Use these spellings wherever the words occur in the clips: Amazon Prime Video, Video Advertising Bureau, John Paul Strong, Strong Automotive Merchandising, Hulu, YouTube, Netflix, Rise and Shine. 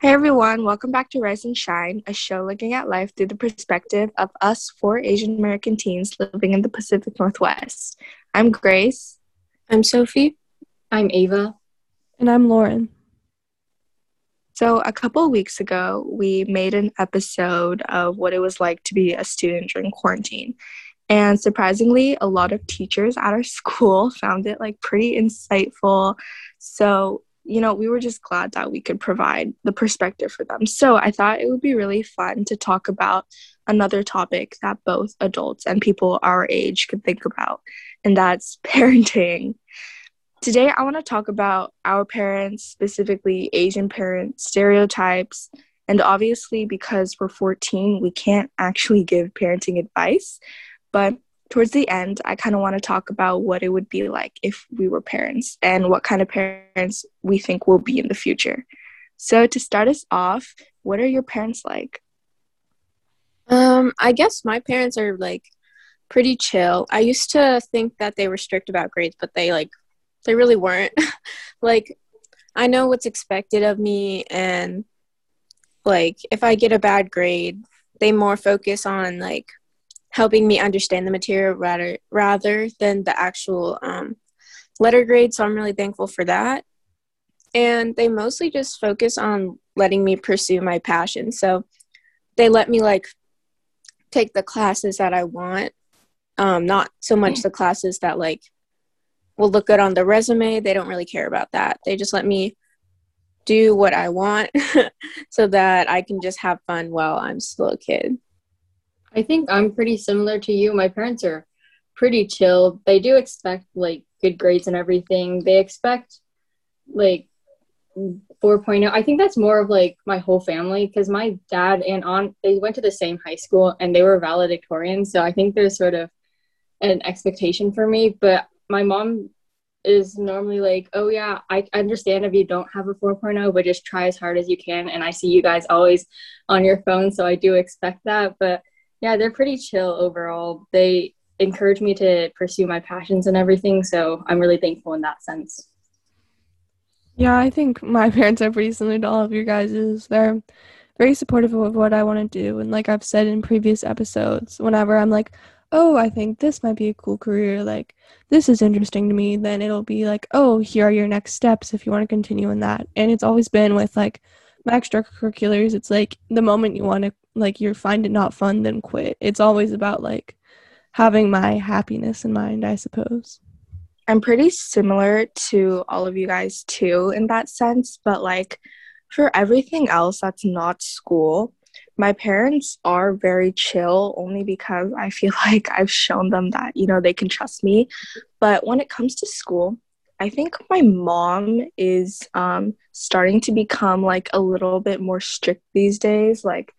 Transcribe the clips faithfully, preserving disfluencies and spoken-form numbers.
Hey everyone, welcome back to Rise and Shine, a show looking at life through the perspective of us four Asian American teens living in the Pacific Northwest. I'm Grace. I'm Sophie. I'm Ava. And I'm Lauren. So a couple of weeks ago, we made an episode of what it was like to be a student during quarantine. And surprisingly, a lot of teachers at our school found it like pretty insightful. So, you know, we were just glad that we could provide the perspective for them. So I thought it would be really fun to talk about another topic that both adults and people our age could think about, and that's parenting. Today, I want to talk about our parents, specifically Asian parent stereotypes. And obviously, because we're fourteen, we can't actually give parenting advice. But towards the end, I kind of want to talk about what it would be like if we were parents and what kind of parents we think we'll be in the future. So to start us off, what are your parents like? Um, I guess my parents are, like, pretty chill. I used to think that they were strict about grades, but they, like, they really weren't. Like, I know what's expected of me, and, like, if I get a bad grade, they more focus on, like, helping me understand the material rather rather than the actual um, letter grade, so I'm really thankful for that. And they mostly just focus on letting me pursue my passion, so they let me, like, take the classes that I want, um, not so much the classes that, like, will look good on the resume. They don't really care about that. They just let me do what I want so that I can just have fun while I'm still a kid. I think I'm pretty similar to you. My parents are pretty chill. They do expect, like, good grades and everything. They expect, like, four point oh. I think that's more of, like, my whole family, because my dad and aunt, they went to the same high school and they were valedictorian. So I think there's sort of an expectation for me. But my mom is normally like, oh, yeah, I understand if you don't have a four point oh, but just try as hard as you can. And I see you guys always on your phone, so I do expect that. But yeah, they're pretty chill overall. They encourage me to pursue my passions and everything, so I'm really thankful in that sense. Yeah, I think my parents are pretty similar to all of your guys's. They're very supportive of what I want to do, and like I've said in previous episodes, whenever I'm like, oh, I think this might be a cool career, like, this is interesting to me, then it'll be like, oh, here are your next steps if you want to continue in that. And it's always been with, like, my extracurriculars, it's like the moment you want to, like, you find it not fun, then quit. It's always about, like, having my happiness in mind, I suppose. I'm pretty similar to all of you guys too in that sense, but, like, for everything else that's not school, my parents are very chill only because I feel like I've shown them that, you know, they can trust me. But when it comes to school, I think my mom is um, starting to become, like, a little bit more strict these days. Like,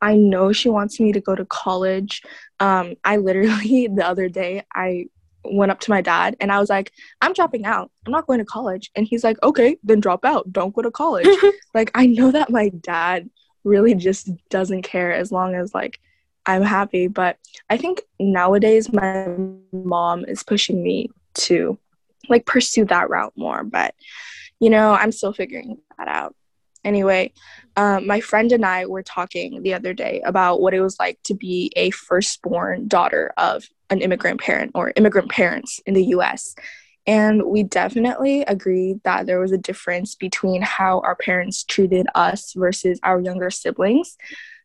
I know she wants me to go to college. Um, I literally, the other day, I went up to my dad and I was like, I'm dropping out. I'm not going to college. And he's like, okay, then drop out. Don't go to college. Like, I know that my dad really just doesn't care as long as, like, I'm happy. But I think nowadays my mom is pushing me to, like, pursue that route more, but, you know, I'm still figuring that out. Anyway, um, my friend and I were talking the other day about what it was like to be a firstborn daughter of an immigrant parent or immigrant parents in the U S, and we definitely agreed that there was a difference between how our parents treated us versus our younger siblings.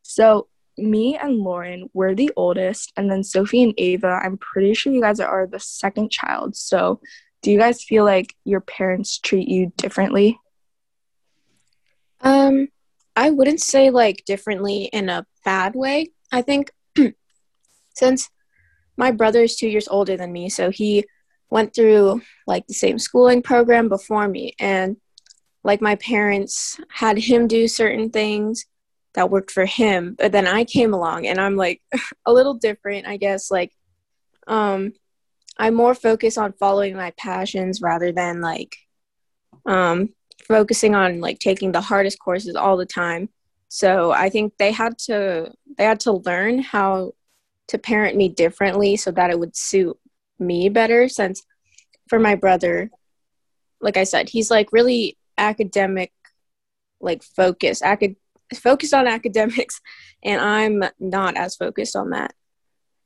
So me and Lauren were the oldest, and then Sophie and Ava, I'm pretty sure you guys are the second child, so do you guys feel like your parents treat you differently? Um, I wouldn't say, like, differently in a bad way. I think since my brother is two years older than me, so he went through, like, the same schooling program before me. And, like, my parents had him do certain things that worked for him. But then I came along, and I'm, like, a little different, I guess. Like, um... I more focus on following my passions rather than, like, um, focusing on, like, taking the hardest courses all the time. So I think they had to they had to learn how to parent me differently so that it would suit me better. Since for my brother, like I said, he's, like, really academic like focused. I could focus on academics, and I'm not as focused on that.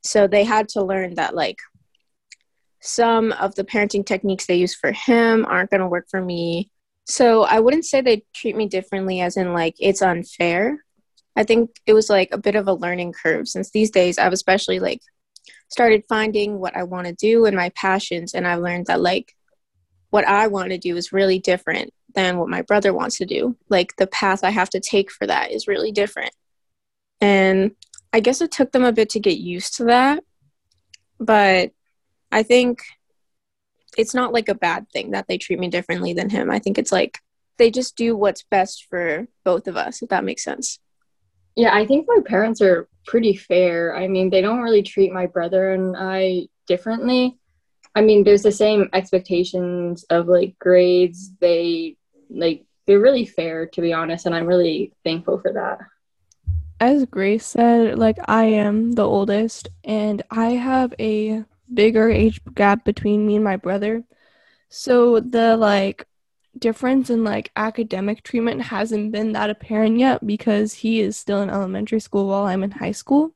So they had to learn that like some of the parenting techniques they use for him aren't going to work for me. So I wouldn't say they treat me differently as in like it's unfair. I think it was like a bit of a learning curve, since these days I've especially like started finding what I want to do and my passions. And I've learned that like what I want to do is really different than what my brother wants to do. Like the path I have to take for that is really different. And I guess it took them a bit to get used to that. But I think it's not like a bad thing that they treat me differently than him. I think it's like they just do what's best for both of us, if that makes sense. Yeah, I think my parents are pretty fair. I mean, they don't really treat my brother and I differently. I mean, there's the same expectations of like grades. They like, they're really fair, to be honest. And I'm really thankful for that. As Grace said, like I am the oldest and I have a bigger age gap between me and my brother. So the like difference in like academic treatment hasn't been that apparent yet, because he is still in elementary school while I'm in high school.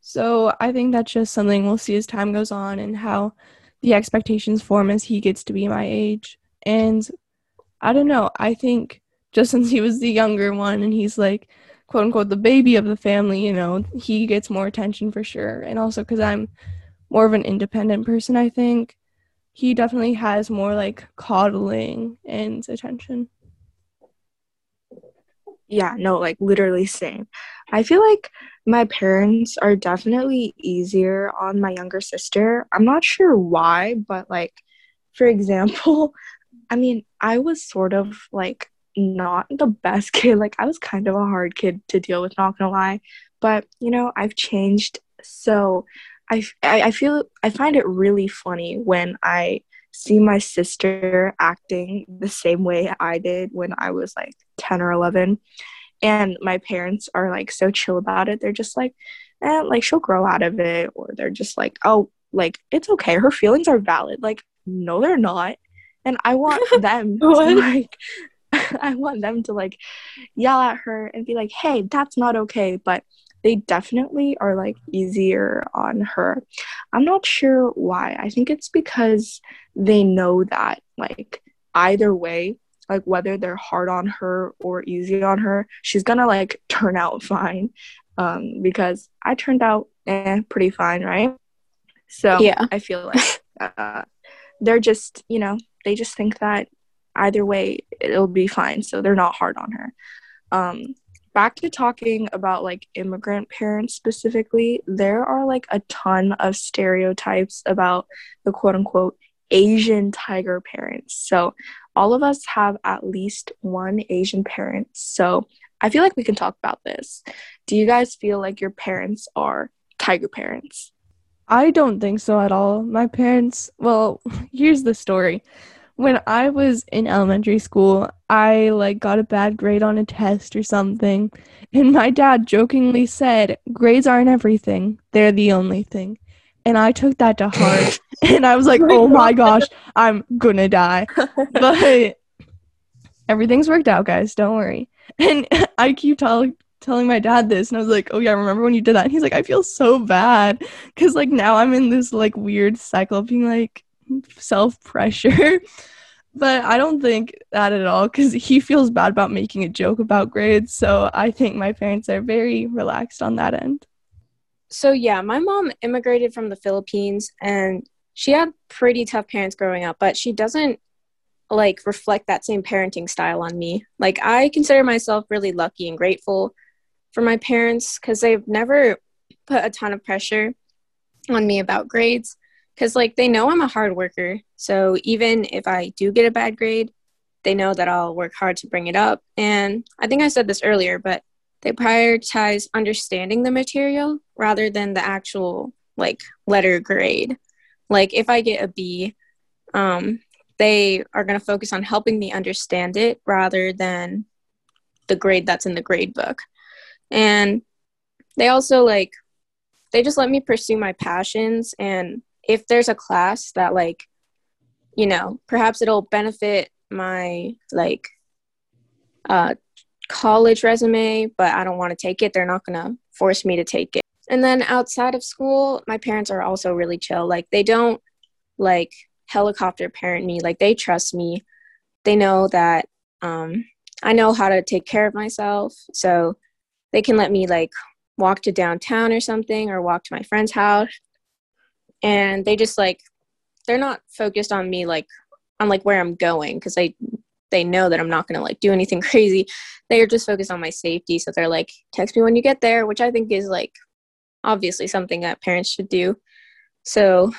So I think that's just something we'll see as time goes on, and how the expectations form as he gets to be my age. And I don't know, I think just since he was the younger one and he's like quote unquote the baby of the family, you know, he gets more attention for sure. And also because I'm more of an independent person, I think he definitely has more like coddling and attention. Yeah, no, like literally same. I feel like my parents are definitely easier on my younger sister. I'm not sure why, but like, for example, I mean, I was sort of like not the best kid. Like I was kind of a hard kid to deal with, not gonna lie. But you know, I've changed, so I, I feel I find it really funny when I see my sister acting the same way I did when I was like ten or eleven, and my parents are like so chill about it. They're just like, eh, like she'll grow out of it, or they're just like, oh, like it's okay, her feelings are valid. Like no, they're not. And I want them to like, I want them to like yell at her and be like, hey, that's not okay. But they definitely are like easier on her. I'm not sure why. I think it's because they know that like either way, like whether they're hard on her or easy on her, she's gonna like turn out fine. Um, because I turned out eh, pretty fine, right? So yeah. I feel like uh, they're just, you know, they just think that either way it'll be fine. So they're not hard on her. Um, Back to talking about, like, immigrant parents specifically, there are, like, a ton of stereotypes about the quote-unquote Asian tiger parents. So all of us have at least one Asian parent. So I feel like we can talk about this. Do you guys feel like your parents are tiger parents? I don't think so at all. My parents, well, here's the story. When I was in elementary school, I, like, got a bad grade on a test or something, and my dad jokingly said, grades aren't everything, they're the only thing. And I took that to heart, and I was like, oh my gosh, I'm gonna die. But everything's worked out, guys, don't worry. And I keep tell- telling my dad this, and I was like, oh yeah, remember when you did that? And he's like, I feel so bad, because, like, now I'm in this, like, weird cycle of being, like, self-pressure. But I don't think that at all, because he feels bad about making a joke about grades. So I think my parents are very relaxed on that end. So yeah, my mom immigrated from the Philippines, and she had pretty tough parents growing up, but she doesn't like reflect that same parenting style on me. Like I consider myself really lucky and grateful for my parents, because they've never put a ton of pressure on me about grades. Because, like, they know I'm a hard worker, so even if I do get a bad grade, they know that I'll work hard to bring it up. And I think I said this earlier, but they prioritize understanding the material rather than the actual, like, letter grade. Like, if I get a B, um, they are going to focus on helping me understand it rather than the grade that's in the grade book. And they also, like, they just let me pursue my passions. And if there's a class that, like, you know, perhaps it'll benefit my, like, uh, college resume, but I don't want to take it. They're not going to force me to take it. And then outside of school, my parents are also really chill. Like, they don't, like, helicopter parent me. Like, they trust me. They know that um, I know how to take care of myself. So they can let me, like, walk to downtown or something, or walk to my friend's house. And they just, like, they're not focused on me, like, on, like, where I'm going, because they, they know that I'm not going to, like, do anything crazy. They are just focused on my safety. So they're, like, text me when you get there, which I think is, like, obviously something that parents should do. So,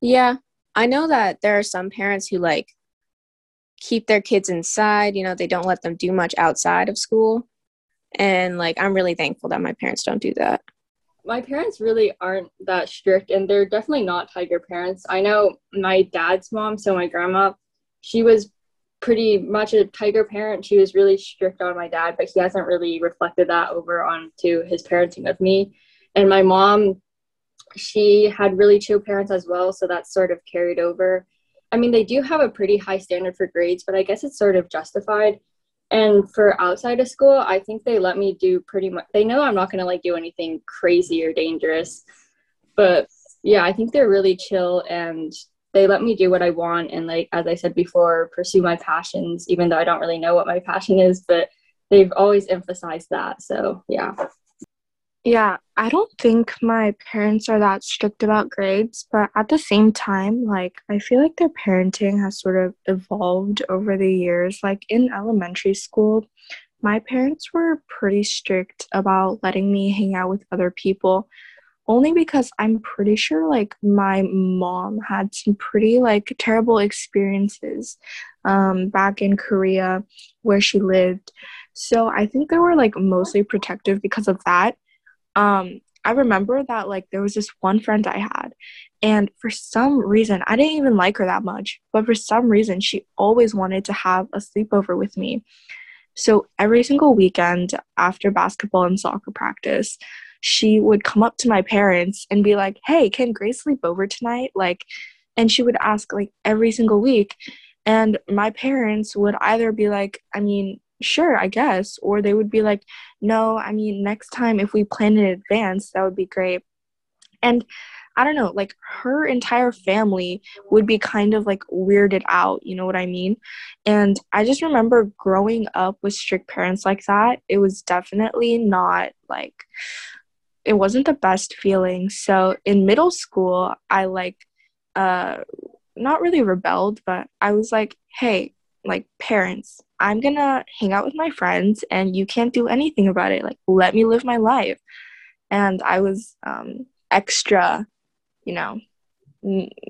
yeah, I know that there are some parents who, like, keep their kids inside, you know, they don't let them do much outside of school. And, like, I'm really thankful that my parents don't do that. My parents really aren't that strict, and they're definitely not tiger parents. I know my dad's mom, so my grandma, she was pretty much a tiger parent. She was really strict on my dad, but he hasn't really reflected that over onto his parenting of me. And my mom, she had really chill parents as well, so that's sort of carried over. I mean, they do have a pretty high standard for grades, but I guess it's sort of justified. And for outside of school, I think they let me do pretty much, they know I'm not going to, like, do anything crazy or dangerous, but yeah, I think they're really chill, and they let me do what I want. And, like, as I said before, pursue my passions, even though I don't really know what my passion is, but they've always emphasized that. So yeah. Yeah, I don't think my parents are that strict about grades, but at the same time, like, I feel like their parenting has sort of evolved over the years. Like, in elementary school, my parents were pretty strict about letting me hang out with other people, only because I'm pretty sure, like, my mom had some pretty, like, terrible experiences um, back in Korea where she lived. So I think they were, like, mostly protective because of that. Um, I remember that, like, there was this one friend I had, and for some reason, I didn't even like her that much, but for some reason, she always wanted to have a sleepover with me. So every single weekend after basketball and soccer practice, she would come up to my parents and be like, hey, can Grace sleep over tonight? Like, and she would ask, like, every single week, and my parents would either be like, I mean, sure, I guess, or they would be like, no, I mean, next time if we plan in advance, that would be great. And I don't know, like, her entire family would be kind of, like, weirded out, you know what I mean? And I just remember growing up with strict parents like that, it was definitely not, like, it wasn't the best feeling. So in middle school, I, like, uh not really rebelled, but I was like, hey, like, parents, I'm gonna hang out with my friends and you can't do anything about it. Like, let me live my life. And I was um, extra, you know,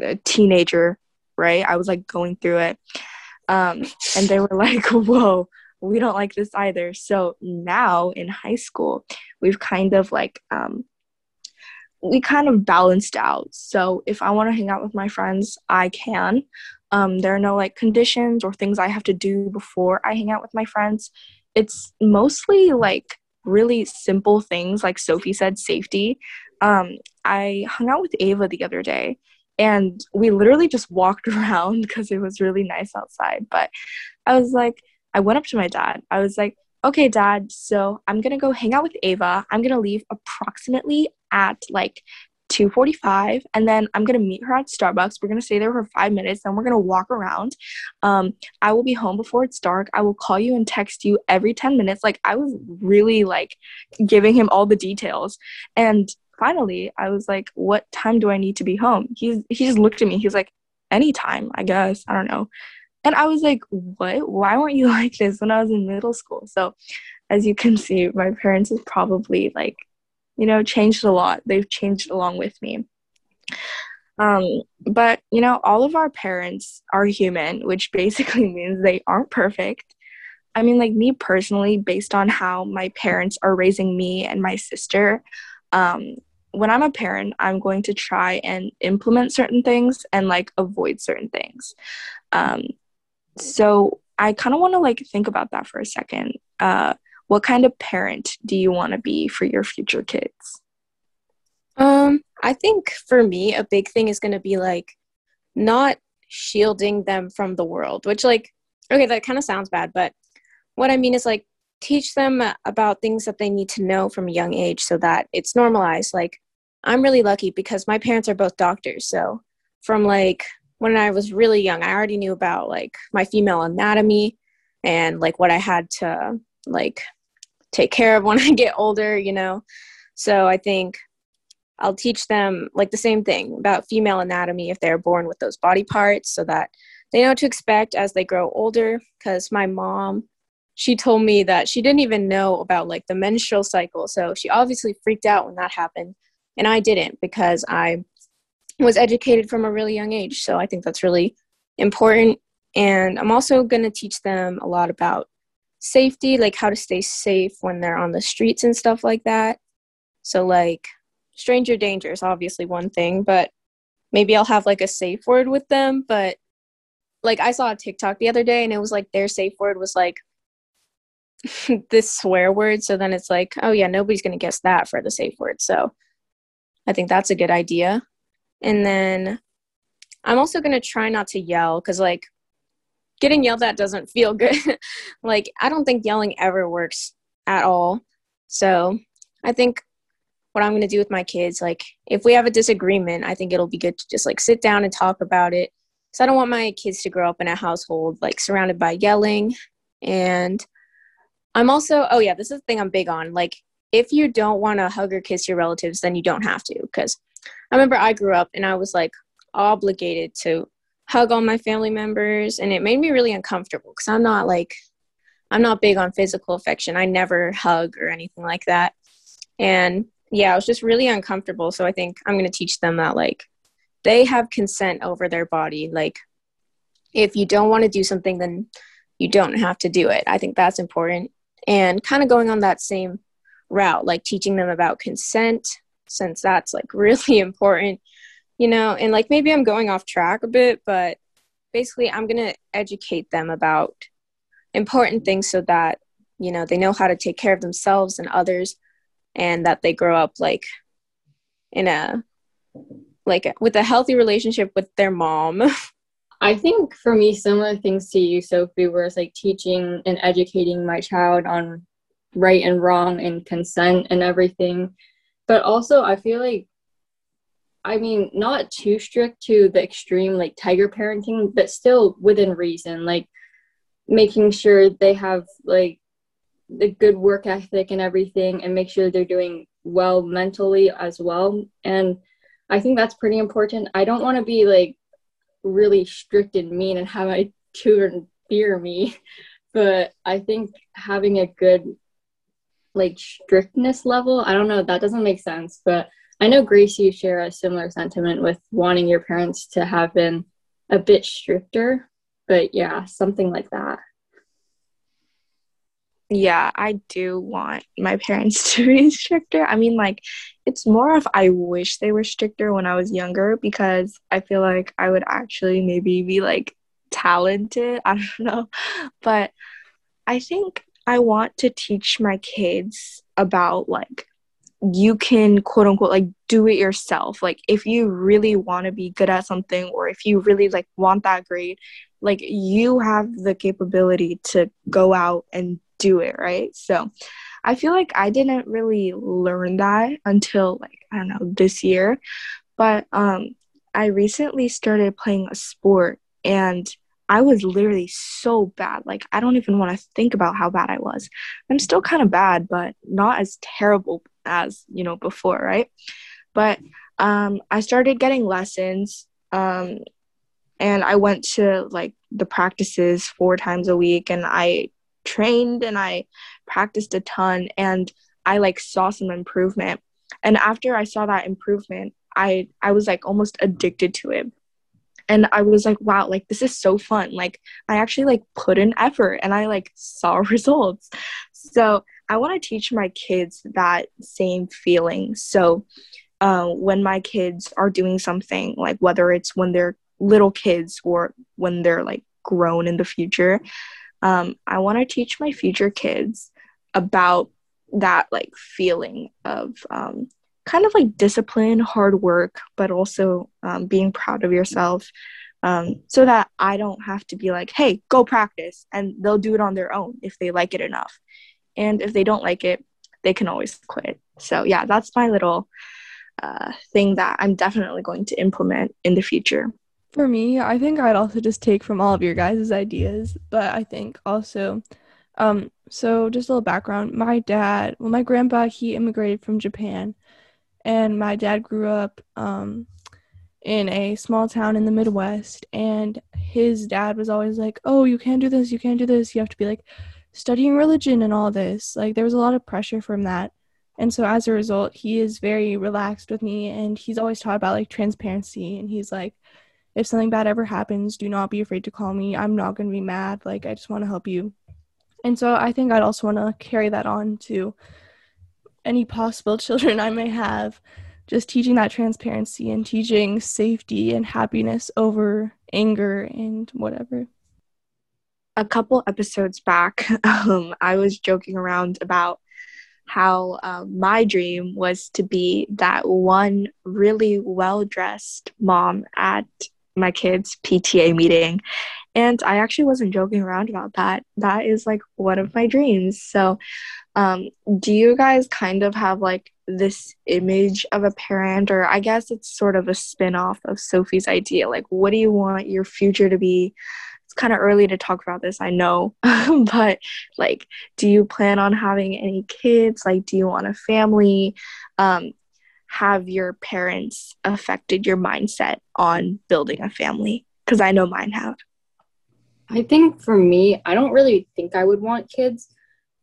a teenager, right? I was, like, going through it. Um, and they were like, whoa, we don't like this either. So now in high school, we've kind of, like, um, we kind of balanced out. So if I want to hang out with my friends, I can. Um, there are no, like, conditions or things I have to do before I hang out with my friends. It's mostly, like, really simple things, like Sophie said, safety. Um, I hung out with Ava the other day, and we literally just walked around because it was really nice outside. But I was like, I went up to my dad. I was like, okay, Dad, so I'm going to go hang out with Ava. I'm going to leave approximately at, like, two forty-five, and then I'm gonna meet her at Starbucks. We're gonna stay there for five minutes, then we're gonna walk around. um I will be home before it's dark. I will call you and text you every ten minutes. Like, I was really, like, giving him all the details. And finally I was like, what time do I need to be home? He's he just looked at me. He's like, anytime, I guess, I don't know. And I was like, what? Why weren't you like this when I was in middle school? So as you can see, my parents is probably, like, you know, changed a lot. They've changed along with me. Um, but, you know, all of our parents are human, which basically means they aren't perfect. I mean, like, me personally, based on how my parents are raising me and my sister, um, when I'm a parent, I'm going to try and implement certain things and, like, avoid certain things. Um, so I kind of want to, like, think about that for a second. Uh, What kind of parent do you want to be for your future kids? Um, I think for me, a big thing is going to be, like, not shielding them from the world, which, like, okay, that kind of sounds bad, but what I mean is, like, teach them about things that they need to know from a young age so that it's normalized. Like, I'm really lucky because my parents are both doctors. So from like when I was really young, I already knew about like my female anatomy and like what I had to like take care of when I get older, you know? So I think I'll teach them like the same thing about female anatomy if they're born with those body parts so that they know what to expect as they grow older. Because my mom, she told me that she didn't even know about like the menstrual cycle. So she obviously freaked out when that happened. And I didn't, because I was educated from a really young age. So I think that's really important. And I'm also going to teach them a lot about safety, like how to stay safe when they're on the streets and stuff like that. So like stranger danger is obviously one thing, but maybe I'll have like a safe word with them. But like I saw a TikTok the other day and it was like their safe word was like this swear word. So then it's like, oh yeah, nobody's going to guess that for the safe word. So I think that's a good idea. And then I'm also going to try not to yell, because like getting yelled at doesn't feel good. Like, I don't think yelling ever works at all. So I think what I'm going to do with my kids, like if we have a disagreement, I think it'll be good to just like sit down and talk about it. So I don't want my kids to grow up in a household like surrounded by yelling. And I'm also, oh yeah, this is the thing I'm big on. Like, if you don't want to hug or kiss your relatives, then you don't have to. Because I remember I grew up and I was like obligated to hug all my family members, and it made me really uncomfortable because I'm not like, I'm not big on physical affection. I never hug or anything like that. And yeah, I was just really uncomfortable. So I think I'm going to teach them that like they have consent over their body. Like, if you don't want to do something, then you don't have to do it. I think that's important. And kind of going on that same route, like teaching them about consent, since that's like really important, you know. And like maybe I'm going off track a bit, but basically I'm going to educate them about important things so that, you know, they know how to take care of themselves and others, and that they grow up like in a like a, with a healthy relationship with their mom. I think for me, similar things to you, Sophie, where it's like teaching and educating my child on right and wrong and consent and everything. But also I feel like, I mean, not too strict to the extreme, like tiger parenting, but still within reason, like making sure they have like the good work ethic and everything, and make sure they're doing well mentally as well. And I think that's pretty important. I don't want to be like really strict and mean and have my children fear me, but I think having a good like strictness level, I don't know, that doesn't make sense. But I know, Grace, you share a similar sentiment with wanting your parents to have been a bit stricter, but yeah, something like that. Yeah, I do want my parents to be stricter. I mean, like, it's more of I wish they were stricter when I was younger, because I feel like I would actually maybe be like talented. I don't know. But I think I want to teach my kids about like, you can quote unquote like do it yourself. Like, if you really want to be good at something, or if you really like want that grade, like you have the capability to go out and do it, right? So I feel like I didn't really learn that until like, I don't know, this year. But um I recently started playing a sport, and I was literally so bad. Like, I don't even want to think about how bad I was. I'm still kind of bad, but not as terrible as, you know, before, right? But um, I started getting lessons, um, and I went to, like, the practices four times a week, and I trained and I practiced a ton, and I, like, saw some improvement. And after I saw that improvement, I, I was, like, almost addicted to it. And I was like, wow, like, this is so fun. Like, I actually, like, put in effort and I, like, saw results. So I want to teach my kids that same feeling. So uh, when my kids are doing something, like, whether it's when they're little kids or when they're, like, grown in the future, um, I want to teach my future kids about that, like, feeling of um kind of like discipline, hard work, but also um, being proud of yourself, um, so that I don't have to be like, hey, go practice, and they'll do it on their own if they like it enough. And if they don't like it, they can always quit. So yeah, that's my little uh, thing that I'm definitely going to implement in the future. For me, I think I'd also just take from all of your guys' ideas, but I think also, um, so just a little background, my dad, well, my grandpa, he immigrated from Japan, and my dad grew up um, in a small town in the Midwest, and his dad was always like, oh, you can't do this, you can't do this, you have to be, like, studying religion and all this. Like, there was a lot of pressure from that, and so as a result, he is very relaxed with me, and he's always taught about, like, transparency, and he's like, if something bad ever happens, do not be afraid to call me. I'm not going to be mad. Like, I just want to help you. And so I think I'd also want to carry that on to any possible children I may have. Just teaching that transparency and teaching safety and happiness over anger and whatever. A couple episodes back, um, I was joking around about how uh, my dream was to be that one really well-dressed mom at my kids' P T A meeting. And I actually wasn't joking around about that. That is like one of my dreams. So um, do you guys kind of have like this image of a parent, or I guess it's sort of a spin-off of Sophie's idea? Like, what do you want your future to be? It's kind of early to talk about this, I know, but like, do you plan on having any kids? Like, do you want a family? Um, have your parents affected your mindset on building a family? Because I know mine have. I think for me, I don't really think I would want kids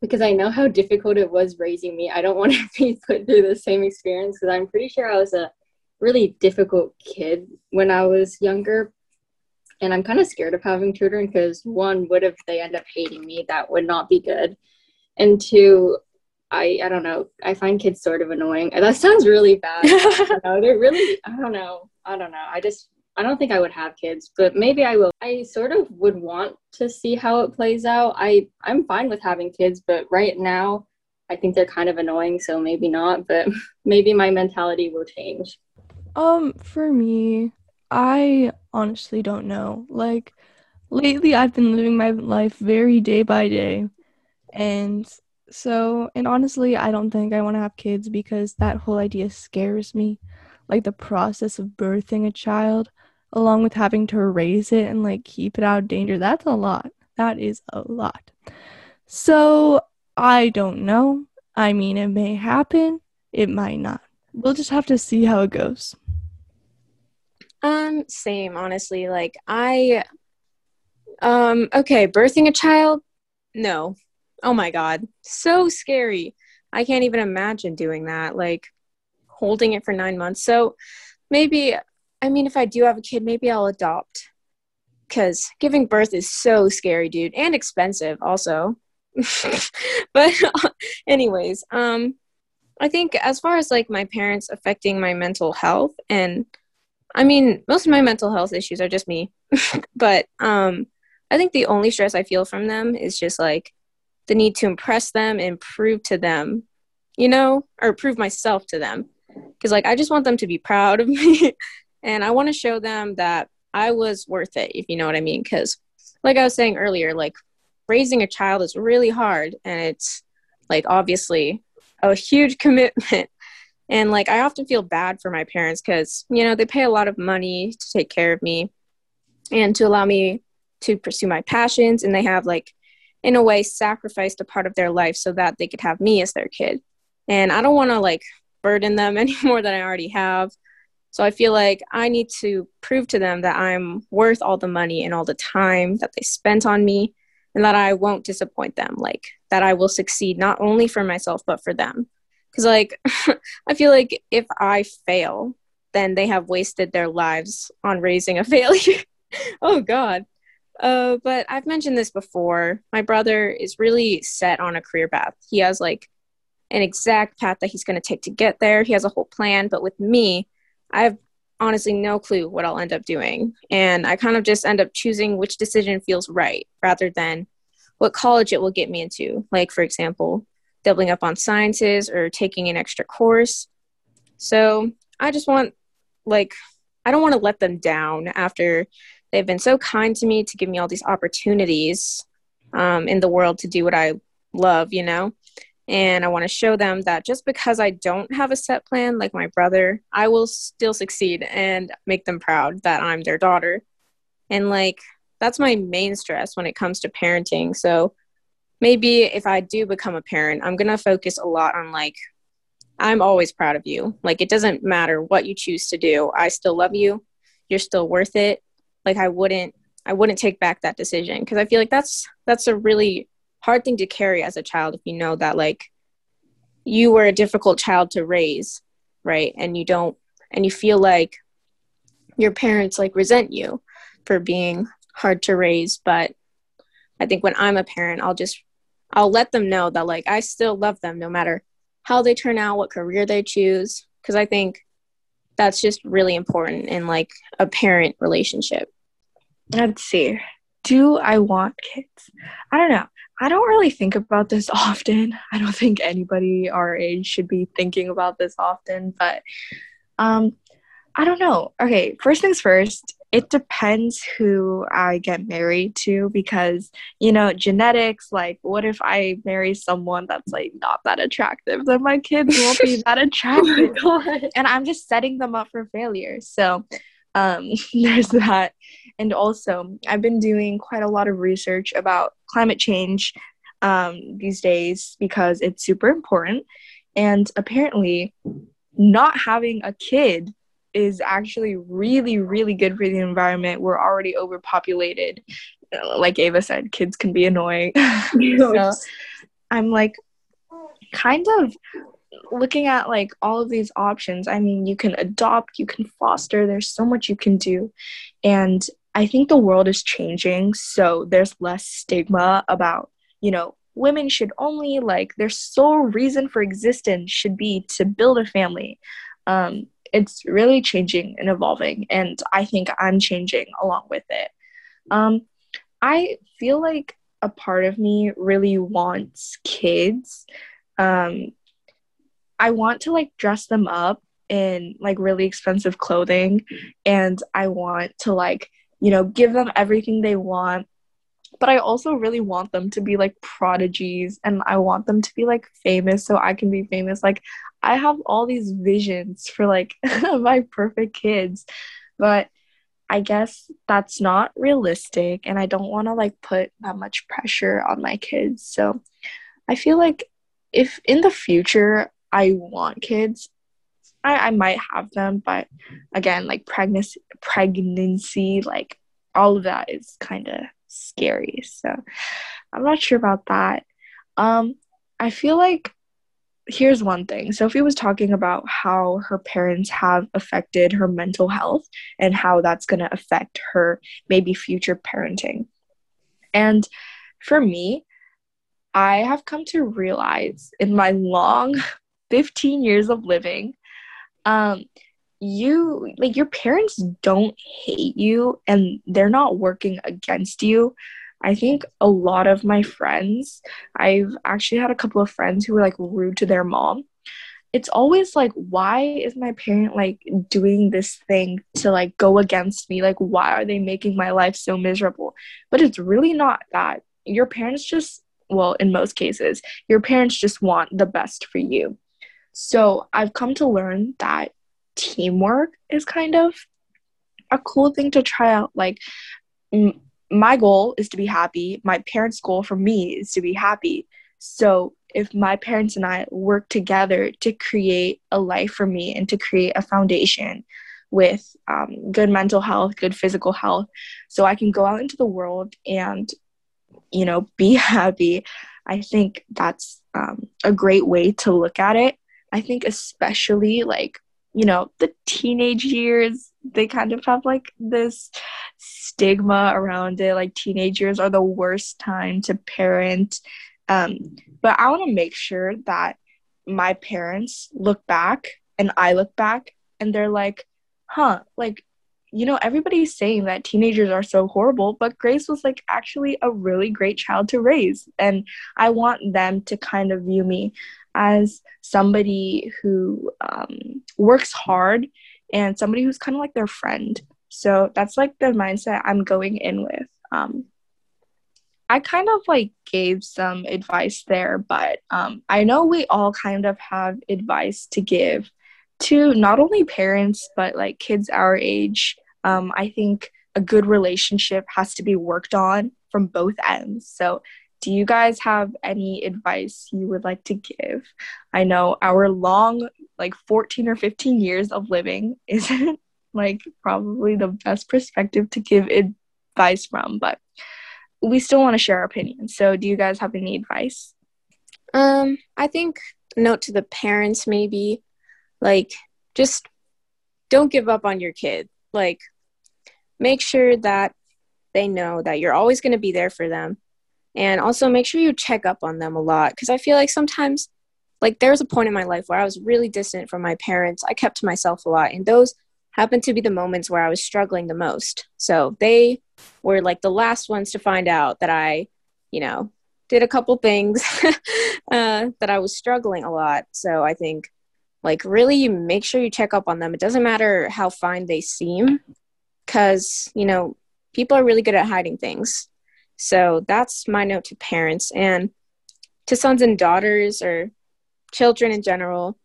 because I know how difficult it was raising me. I don't want to be put through the same experience because I'm pretty sure I was a really difficult kid when I was younger. And I'm kind of scared of having children because, one, what if they end up hating me? That would not be good. And two, I I don't know. I find kids sort of annoying. That sounds really bad. You know, they're really, I don't know. I don't know. I just, I don't think I would have kids, but maybe I will. I sort of would want to see how it plays out. I, I'm fine with having kids, but right now I think they're kind of annoying, so maybe not, but maybe my mentality will change. Um, for me, I honestly don't know. Like, lately I've been living my life very day by day. And so, and honestly, I don't think I want to have kids because that whole idea scares me. Like, the process of birthing a child, along with having to raise it and, like, keep it out of danger, that's a lot. That is a lot. So, I don't know. I mean, it may happen. It might not. We'll just have to see how it goes. Um, same, honestly. Like, I, um, okay, birthing a child? No. Oh my God. So scary. I can't even imagine doing that. Like, holding it for nine months. So maybe, I mean, if I do have a kid, maybe I'll adopt. Because giving birth is so scary, dude. And expensive, also. But anyways, um, I think as far as, like, my parents affecting my mental health and I mean, most of my mental health issues are just me, but um, I think the only stress I feel from them is just, like, the need to impress them and prove to them, you know, or prove myself to them, because, like, I just want them to be proud of me, and I want to show them that I was worth it, if you know what I mean, because, like I was saying earlier, like, raising a child is really hard, and it's, like, obviously a huge commitment. And, like, I often feel bad for my parents because, you know, they pay a lot of money to take care of me and to allow me to pursue my passions. And they have, like, in a way, sacrificed a part of their life so that they could have me as their kid. And I don't want to, like, burden them any more than I already have. So I feel like I need to prove to them that I'm worth all the money and all the time that they spent on me and that I won't disappoint them, like, that I will succeed not only for myself but for them. Because, like, I feel like if I fail, then they have wasted their lives on raising a failure. Oh, God. Uh, but I've mentioned this before. My brother is really set on a career path. He has, like, an exact path that he's going to take to get there. He has a whole plan. But with me, I have honestly no clue what I'll end up doing. And I kind of just end up choosing which decision feels right rather than what college it will get me into. Like, for example, doubling up on sciences or taking an extra course. So I just want, like, I don't want to let them down after they've been so kind to me to give me all these opportunities um, in the world to do what I love, you know? And I want to show them that just because I don't have a set plan like my brother, I will still succeed and make them proud that I'm their daughter. And like, that's my main stress when it comes to parenting. So maybe if I do become a parent, I'm going to focus a lot on like, I'm always proud of you. Like, it doesn't matter what you choose to do. I still love you. You're still worth it. Like, I wouldn't, I wouldn't take back that decision. Cause I feel like that's, that's a really hard thing to carry as a child, if you know that like you were a difficult child to raise, right? And you don't, and you feel like your parents like resent you for being hard to raise. But I think when I'm a parent, I'll just, I'll let them know that like I still love them no matter how they turn out, what career they choose, because I think that's just really important in like a parent relationship. Let's see. Do I want kids? I don't know. I don't really think about this often. I don't think anybody our age should be thinking about this often, but um, I don't know. Okay, first things first, it depends who I get married to because, you know, genetics, like what if I marry someone that's like not that attractive? Then my kids won't be that attractive. Oh my God. And I'm just setting them up for failure. So um, there's that. And also, I've been doing quite a lot of research about climate change um, these days because it's super important. And apparently, not having a kid is actually really, really good for the environment. We're already overpopulated. Like Ava said, kids can be annoying. So I'm like kind of looking at like all of these options. I mean, you can adopt, you can foster. There's so much you can do. And I think the world is changing, so there's less stigma about, you know, women should only, like, their sole reason for existence should be to build a family. Um, it's really changing and evolving, and I think I'm changing along with it. Um, I feel like a part of me really wants kids. Um, I want to, like, dress them up in, like, really expensive clothing, and I want to, like, you know, give them everything they want. But I also really want them to be, like, prodigies, and I want them to be, like, famous so I can be famous. Like, I have all these visions for, like, my perfect kids. But I guess that's not realistic, and I don't want to, like, put that much pressure on my kids. So I feel like if in the future I want kids, I, I might have them, but again, like pregnancy, pregnancy, like all of that is kind of scary. So I'm not sure about that. Um, I feel like here's one thing. Sophie was talking about how her parents have affected her mental health and how that's going to affect her maybe future parenting. And for me, I have come to realize in my long fifteen years of living, Um, you, like, your parents don't hate you and they're not working against you. I think a lot of my friends, I've actually had a couple of friends who were, like, rude to their mom. It's always, like, why is my parent, like, doing this thing to, like, go against me? Like, why are they making my life so miserable? But it's really not that. Your parents just, well, in most cases, your parents just want the best for you. So I've come to learn that teamwork is kind of a cool thing to try out. Like, m- my goal is to be happy. My parents' goal for me is to be happy. So if my parents and I work together to create a life for me and to create a foundation with um, good mental health, good physical health, so I can go out into the world and, you know, be happy, I think that's um, a great way to look at it. I think especially, like, you know, the teenage years, they kind of have, like, this stigma around it. Like, teenagers are the worst time to parent. Um, but I want to make sure that my parents look back and I look back and they're like, huh, like, you know, everybody's saying that teenagers are so horrible, but Grace was, like, actually a really great child to raise. And I want them to kind of view me as somebody who um, works hard and somebody who's kind of like their friend. So that's, like, the mindset I'm going in with. Um, I kind of like gave some advice there, but um, I know we all kind of have advice to give to not only parents, but like kids our age. Um, I think a good relationship has to be worked on from both ends. So do you guys have any advice you would like to give? I know our long, like fourteen or fifteen years of living isn't like probably the best perspective to give advice from, but we still want to share our opinions. So do you guys have any advice? Um, I think note to the parents maybe, like just don't give up on your kid. Like make sure that they know that you're always going to be there for them. And also make sure you check up on them a lot, because I feel like sometimes, like there was a point in my life where I was really distant from my parents. I kept to myself a lot, and those happened to be the moments where I was struggling the most. So they were like the last ones to find out that I, you know, did a couple things uh, that I was struggling a lot. So I think like really make sure you check up on them. It doesn't matter how fine they seem, because, you know, people are really good at hiding things. So that's my note to parents. And to sons and daughters or children in general,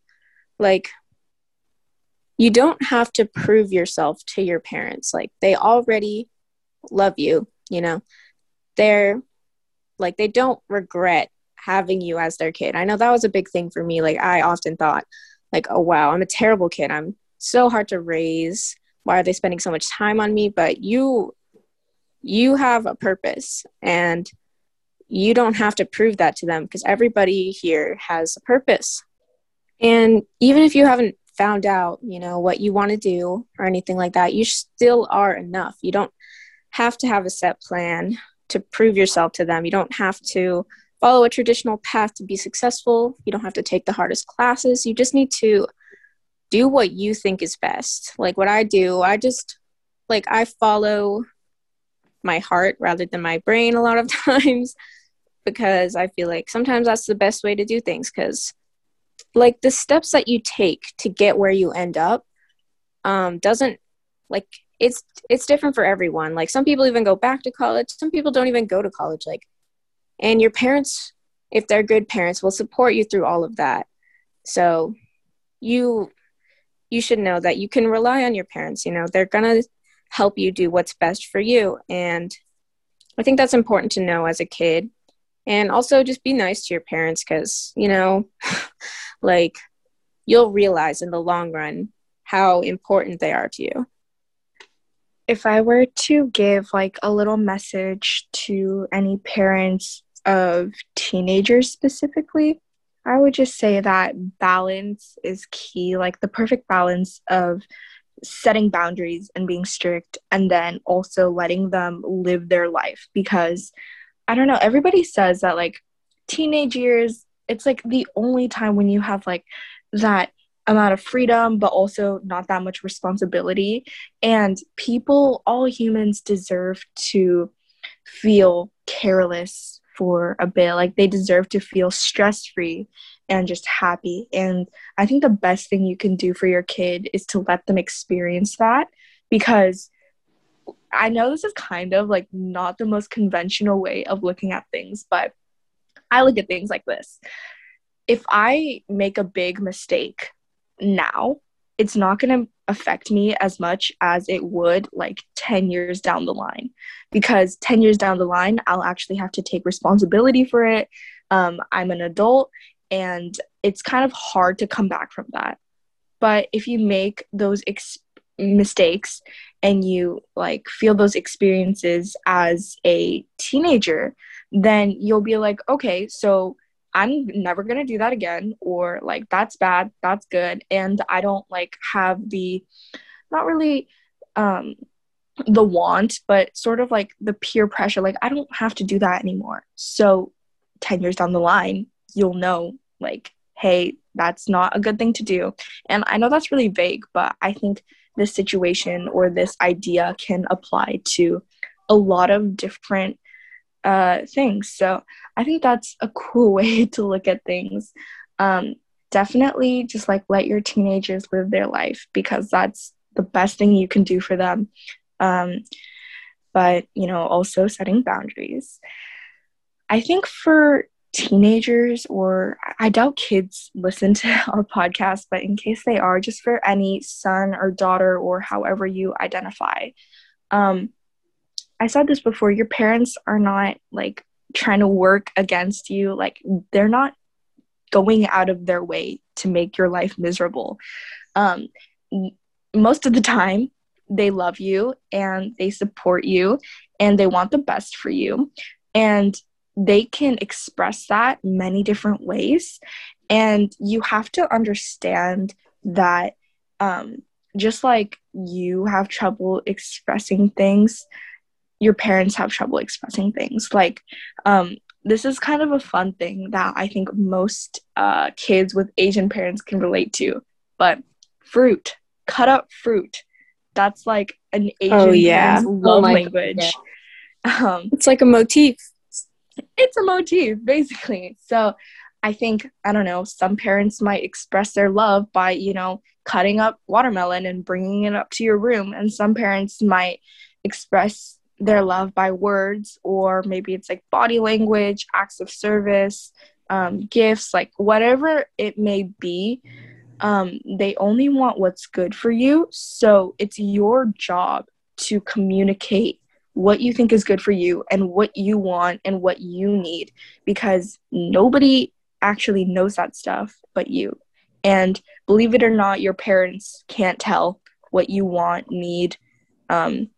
like you don't have to prove yourself to your parents. Like they already love you, you know, they're like, they don't regret having you as their kid. I know that was a big thing for me. Like I often thought like, oh, wow, I'm a terrible kid. I'm so hard to raise. Why are they spending so much time on me? But you You have a purpose, and you don't have to prove that to them, because everybody here has a purpose. And even if you haven't found out, you know, what you want to do or anything like that, you still are enough. You don't have to have a set plan to prove yourself to them. You don't have to follow a traditional path to be successful. You don't have to take the hardest classes. You just need to do what you think is best. Like what I do, I just, like, I follow my heart rather than my brain a lot of times, because I feel like sometimes that's the best way to do things, because like the steps that you take to get where you end up um, doesn't like it's it's different for everyone. Like some people even go back to college, some people don't even go to college, like, and your parents, if they're good parents, will support you through all of that. So you you should know that you can rely on your parents. You know, they're gonna help you do what's best for you. And I think that's important to know as a kid. And also just be nice to your parents, because, you know, like you'll realize in the long run how important they are to you. If I were to give like a little message to any parents of teenagers specifically, I would just say that balance is key, like the perfect balance of setting boundaries and being strict, and then also letting them live their life. Because I don't know, everybody says that like teenage years, it's like the only time when you have like that amount of freedom, but also not that much responsibility. And people, all humans deserve to feel careless for a bit. Like they deserve to feel stress-free and just happy. And I think the best thing you can do for your kid is to let them experience that, because I know this is kind of like not the most conventional way of looking at things, but I look at things like this. If I make a big mistake now, it's not going to affect me as much as it would like ten years down the line, because ten years down the line, I'll actually have to take responsibility for it. Um, I'm an adult, and it's kind of hard to come back from that. But if you make those ex- mistakes and you like feel those experiences as a teenager, then you'll be like, okay, so I'm never going to do that again. Or like, that's bad, that's good. And I don't like have the, not really um, the want, but sort of like the peer pressure. Like I don't have to do that anymore. So ten years down the line, you'll know like, hey, that's not a good thing to do. And I know that's really vague, but I think this situation or this idea can apply to a lot of different uh, things. So I think that's a cool way to look at things. Um, definitely just like let your teenagers live their life, because that's the best thing you can do for them. Um, but, you know, also setting boundaries. I think for teenagers, or I doubt kids listen to our podcast, but in case they are, just for any son or daughter or however you identify, um, I said this before, your parents are not like trying to work against you. Like, they're not going out of their way to make your life miserable. Um, most of the time, they love you and they support you and they want the best for you. And they can express that many different ways. And you have to understand that um, just like you have trouble expressing things, your parents have trouble expressing things. Like, um, this is kind of a fun thing that I think most uh, kids with Asian parents can relate to. But fruit, cut up fruit. That's like an Asian oh, yeah. parent's love oh, language. God, yeah. Um, it's like a motif. It's a motif, basically. So I think, I don't know, some parents might express their love by, you know, cutting up watermelon and bringing it up to your room. And some parents might express their love by words, or maybe it's like body language, acts of service, um, gifts, like whatever it may be. Um, they only want what's good for you. So it's your job to communicate what you think is good for you and what you want and what you need, because nobody actually knows that stuff but you. And believe it or not, your parents can't tell what you want, need, um,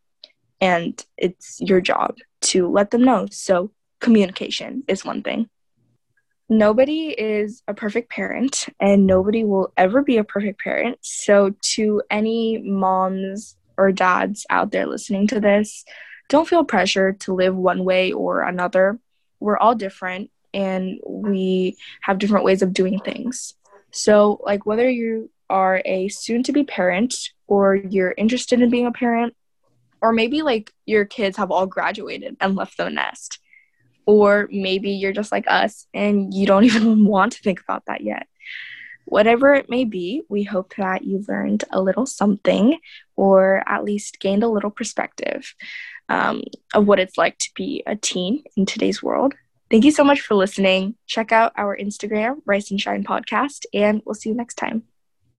and it's your job to let them know. So communication is one thing. Nobody is a perfect parent, and nobody will ever be a perfect parent. So to any moms or dads out there listening to this, don't feel pressure to live one way or another. We're all different, and we have different ways of doing things. So, like, whether you are a soon-to-be parent, or you're interested in being a parent, or maybe, like, your kids have all graduated and left the nest, or maybe you're just like us and you don't even want to think about that yet. Whatever it may be, we hope that you learned a little something, or at least gained a little perspective um, of what it's like to be a teen in today's world. Thank you so much for listening. Check out our Instagram, Rise and Shine Podcast, and we'll see you next time.